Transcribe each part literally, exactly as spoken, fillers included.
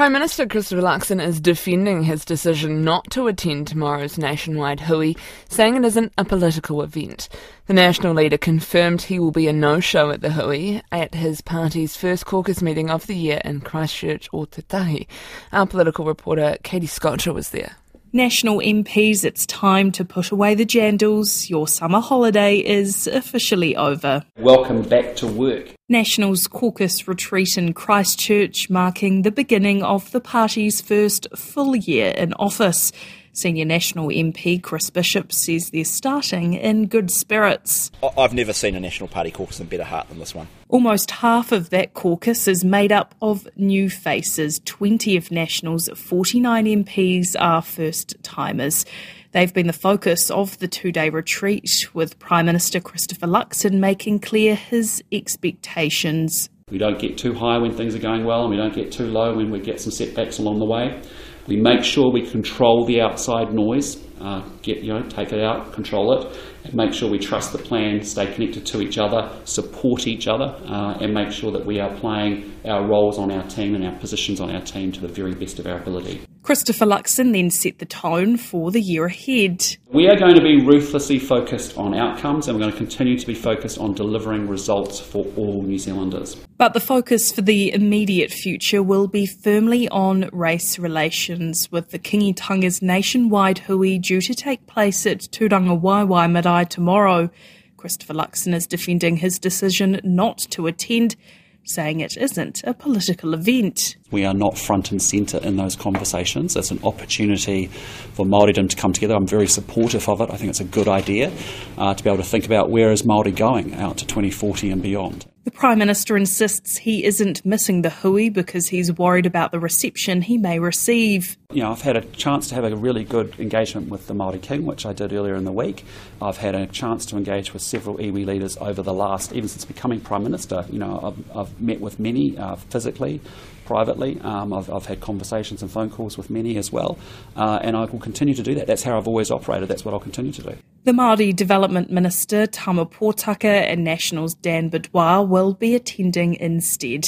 Prime Minister Christopher Luxon is defending his decision not to attend tomorrow's nationwide hui, saying it isn't a political event. The national leader confirmed he will be a no-show at the hui at his party's first caucus meeting of the year in Christchurch or Tētahi. Our political reporter Katie Scotcher was there. National M Ps, it's time to put away the jandals. Your summer holiday is officially over. Welcome back to work. Nationals caucus retreat in Christchurch, marking the beginning of the party's first full year in office. Senior National M P Chris Bishop says they're starting in good spirits. I've never seen a National Party caucus in better heart than this one. Almost half of that caucus is made up of new faces. twenty of Nationals' forty-nine M Ps are first-timers. They've been the focus of the two-day retreat, with Prime Minister Christopher Luxon making clear his expectations. We don't get too high when things are going well, and we don't get too low when we get some setbacks along the way. We make sure we control the outside noise, uh, get, you know, take it out, control it, and make sure we trust the plan, stay connected to each other, support each other, uh, and make sure that we are playing our roles on our team and our positions on our team to the very best of our ability. Christopher Luxon then set the tone for the year ahead. We are going to be ruthlessly focused on outcomes, and we're going to continue to be focused on delivering results for all New Zealanders. But the focus for the immediate future will be firmly on race relations, with the Kingitanga's nationwide hui due to take place at Tūrangawaewae Marae tomorrow. Christopher Luxon is defending his decision not to attend, saying it isn't a political event. We are not front and centre in those conversations. It's an opportunity for Māoridom to come together. I'm very supportive of it. I think it's a good idea uh, to be able to think about where is Māori going out to twenty forty and beyond. The Prime Minister insists he isn't missing the hui because he's worried about the reception he may receive. You know, I've had a chance to have a really good engagement with the Māori King, which I did earlier in the week. I've had a chance to engage with several iwi leaders over the last, even since becoming Prime Minister. You know, I've, I've met with many uh, physically, privately. Um, I've, I've had conversations and phone calls with many as well, uh, and I will continue to do that. That's how I've always operated. That's what I'll continue to do. The Māori Development Minister Tama Potaka and Nationals Dan Bidwa will be attending instead,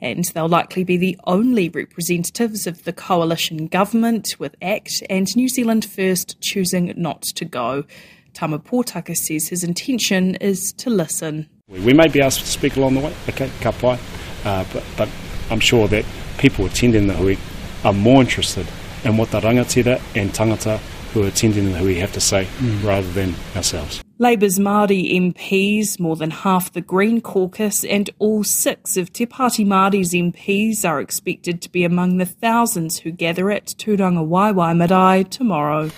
and they'll likely be the only representatives of the coalition government, with ACT and New Zealand First choosing not to go. Tama Potaka says his intention is to listen. We may be asked to speak along the way, okay, ka pai, uh, but, but I'm sure that people attending the hui are more interested in what the rangatira and tangata who are attending the hui have to say mm. rather than ourselves. Labour's Māori M Ps, more than half the Green Caucus, and all six of Te Pāti Māori's M Ps are expected to be among the thousands who gather at Tūrangawaewae Marae tomorrow.